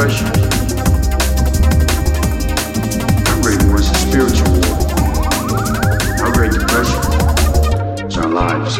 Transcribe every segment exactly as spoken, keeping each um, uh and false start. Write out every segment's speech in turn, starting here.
depression. Great War is a spiritual war. Our Great Depression is our lives.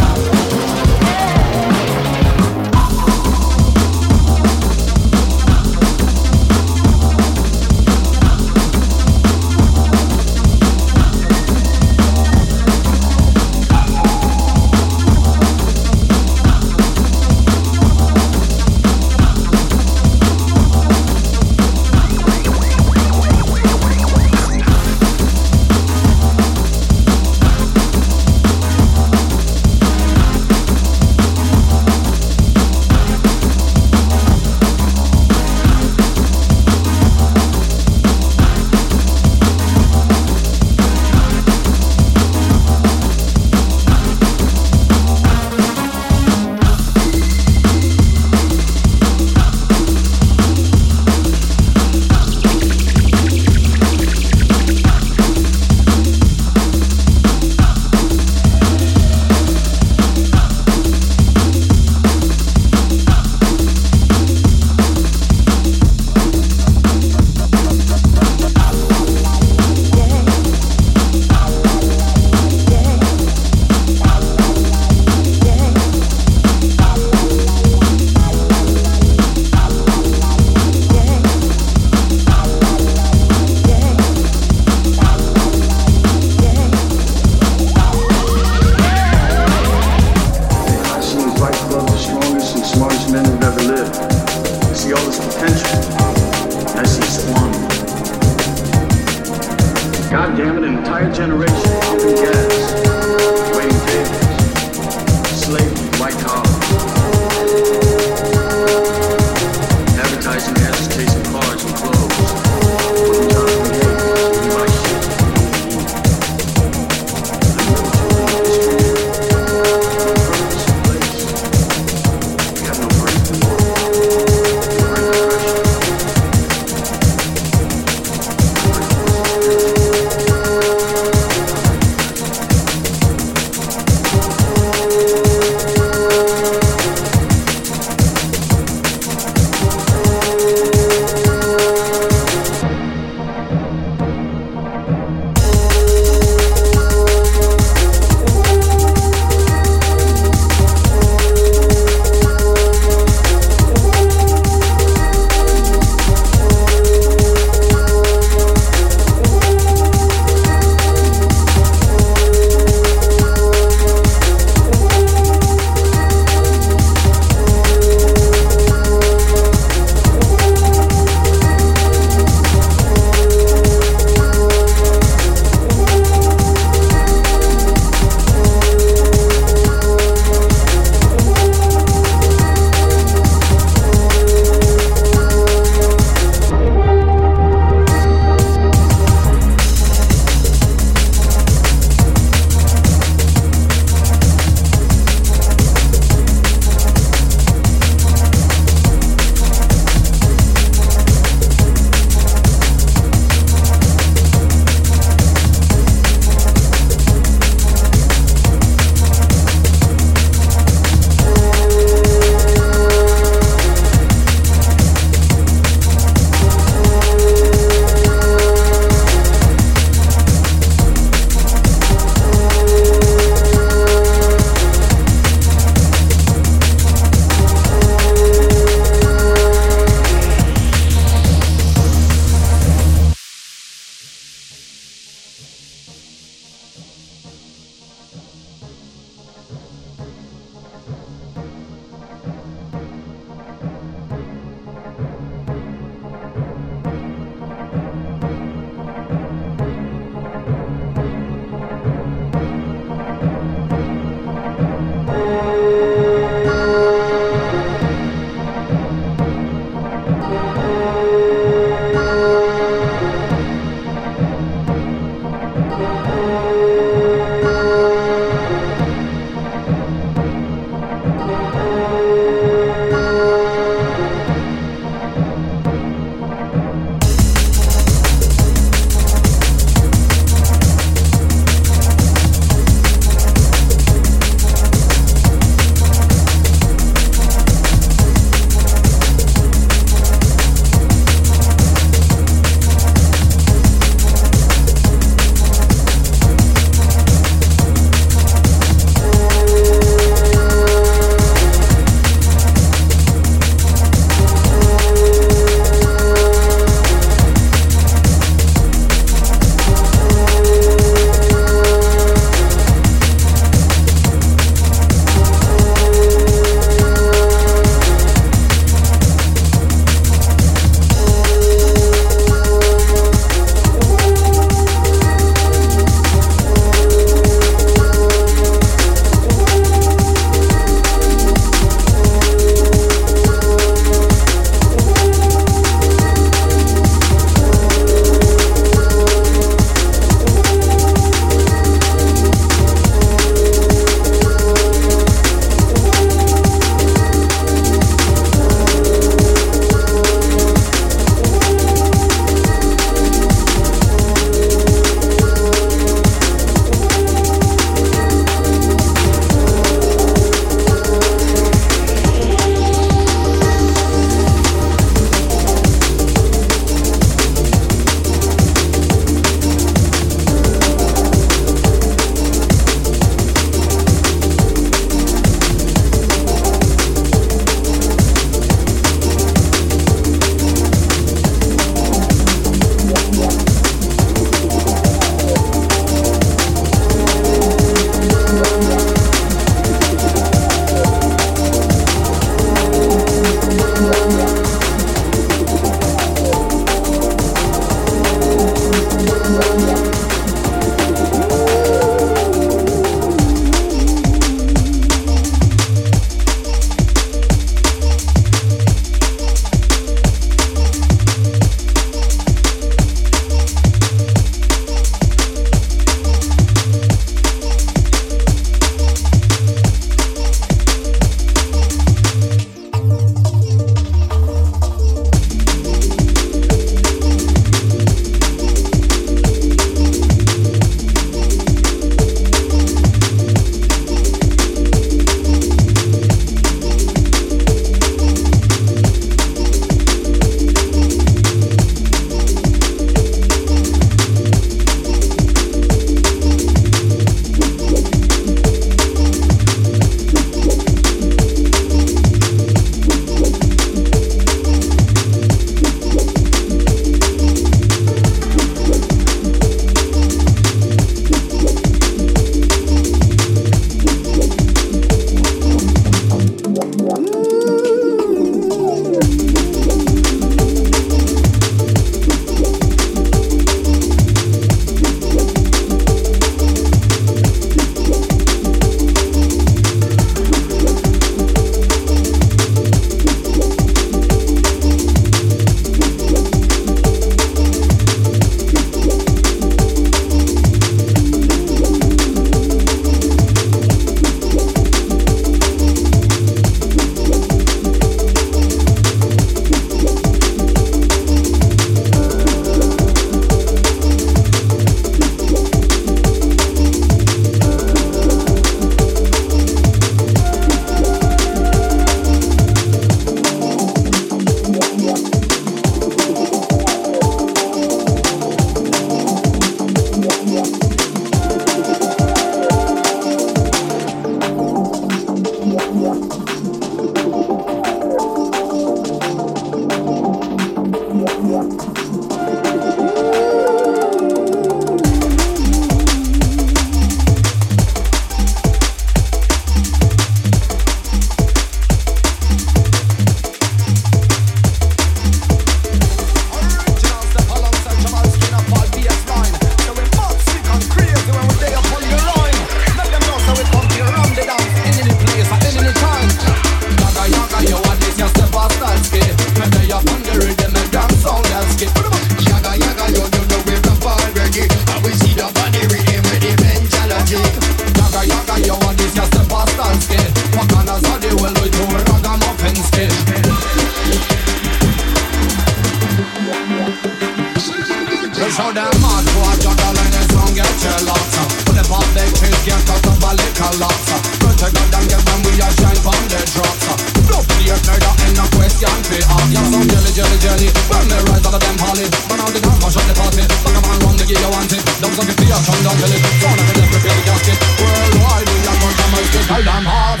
show them mad who are juggling this one, get your locks up. Put them on their trees, get cut up a liquor locks up. Protect them and give them we a shine from the drops up. Blow for the earth, murder and no question be off. You're some jelly, jelly, jelly, when they rise out of them holly. Burn out the gun, mash up the party, fuck a man, run the gear you want it. Dumps on fifty, I turn down till it, sound of it, let's prepare the gasket. Worldwide, we are customers, just hold them hard.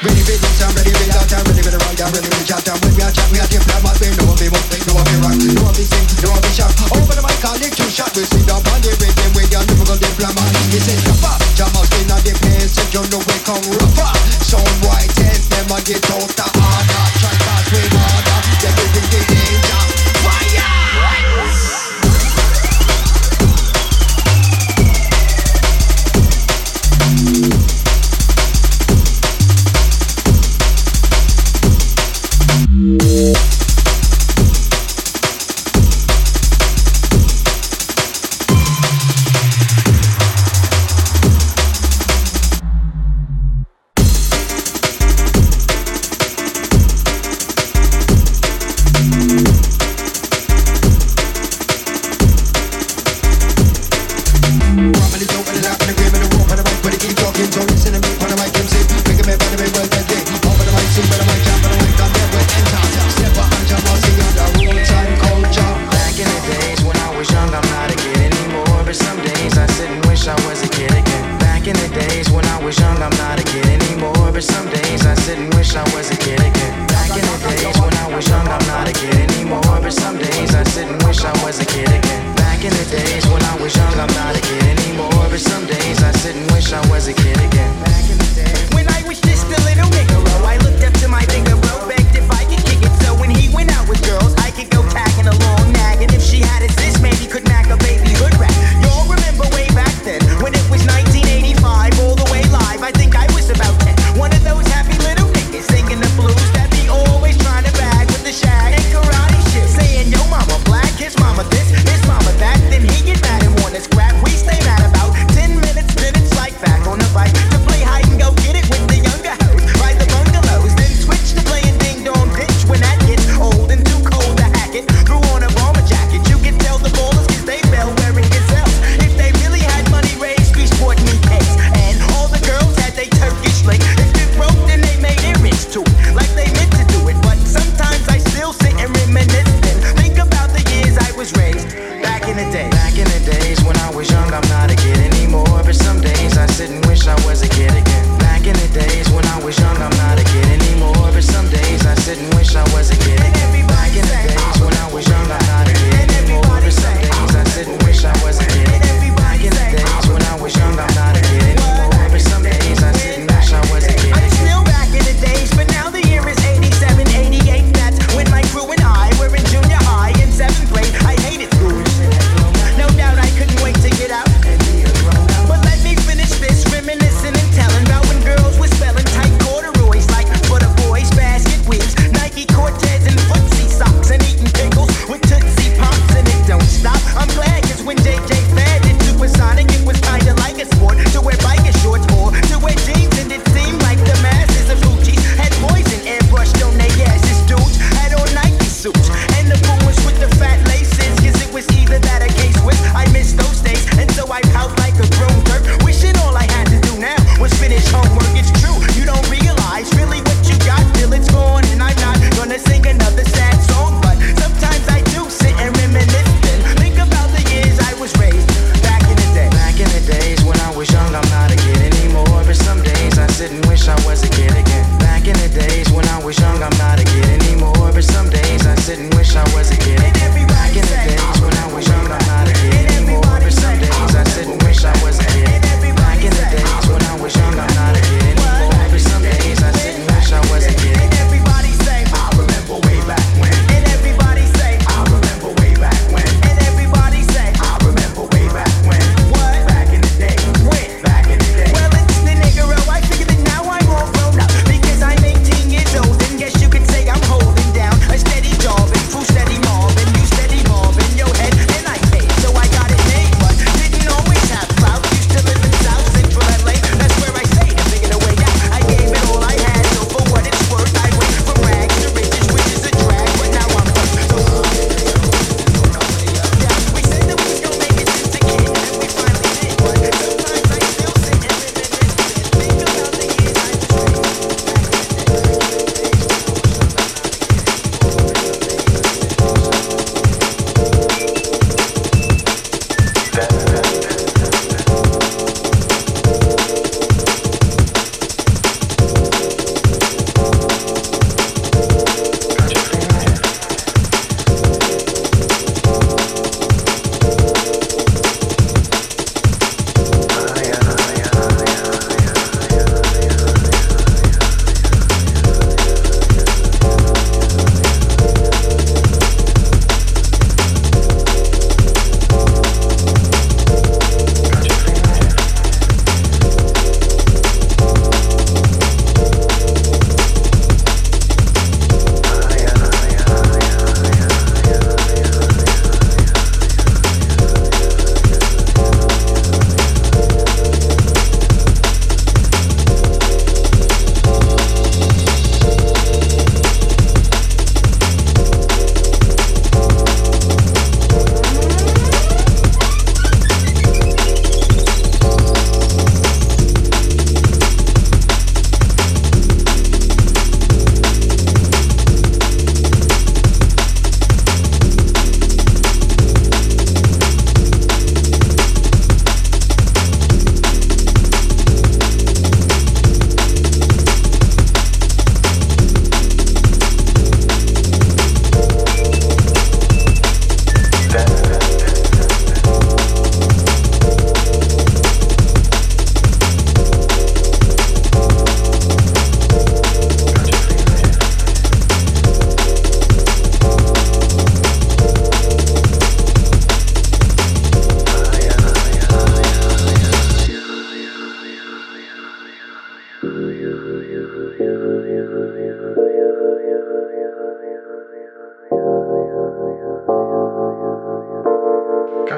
Ready for this, I'm ready for that, I'm ready for the ride, I'm ready for the chat. When we are chat, we are tip, that must be no one be one, no one be right, no one be sing, no one be shot. Open the mic, I'll lick two shot, we see the body rhythm with your difficult diplomat. This is the pop, jam out in a deep place, you know we come rougher. Some white heads never get out the harder, try fast with harder, yeah, this is the danger. Fire!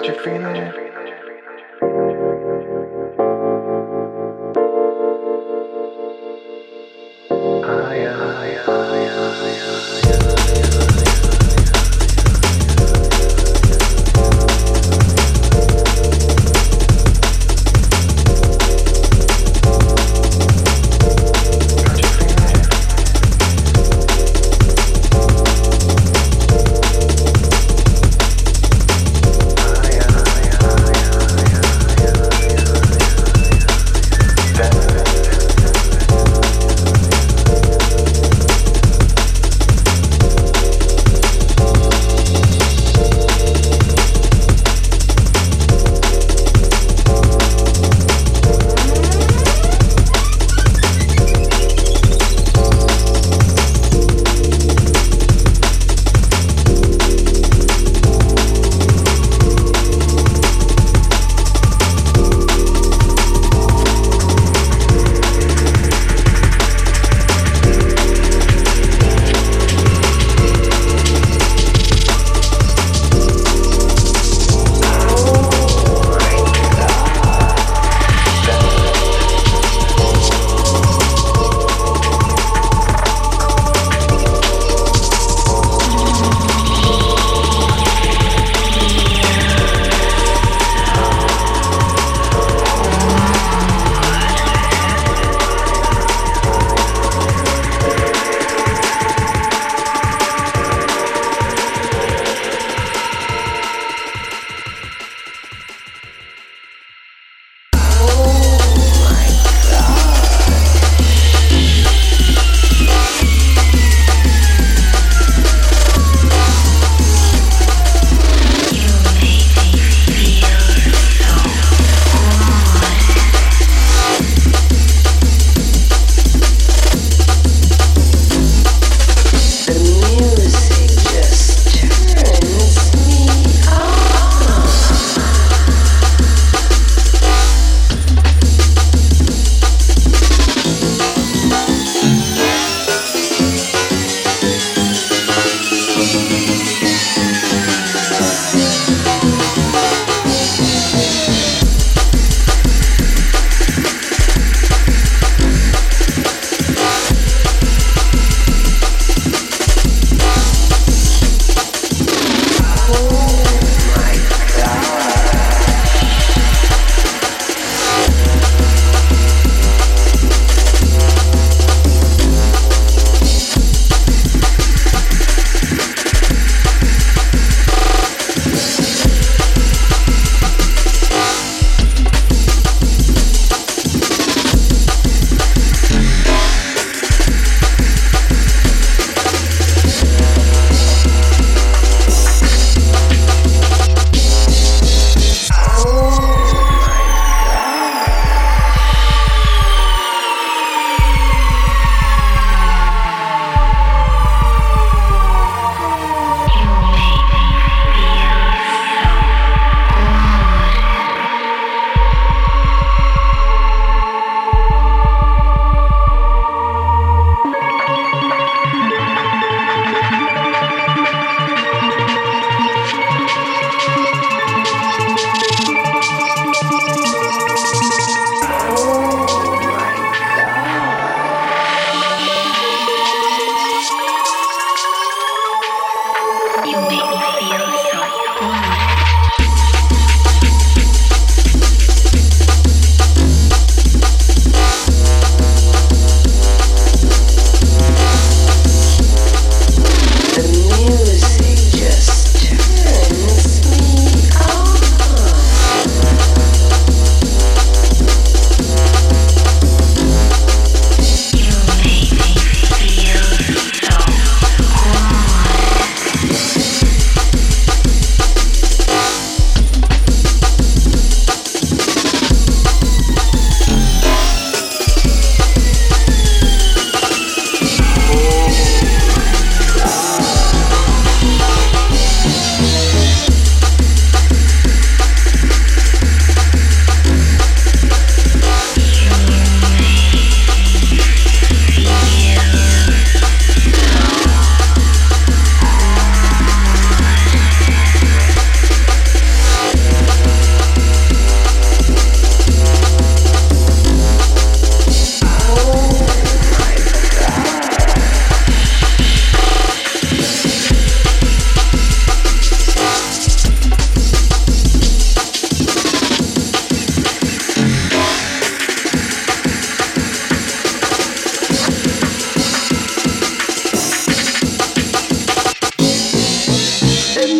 your feet on your feet.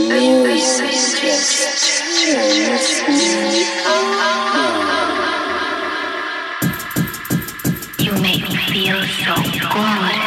music just turns me on. You make me feel so good.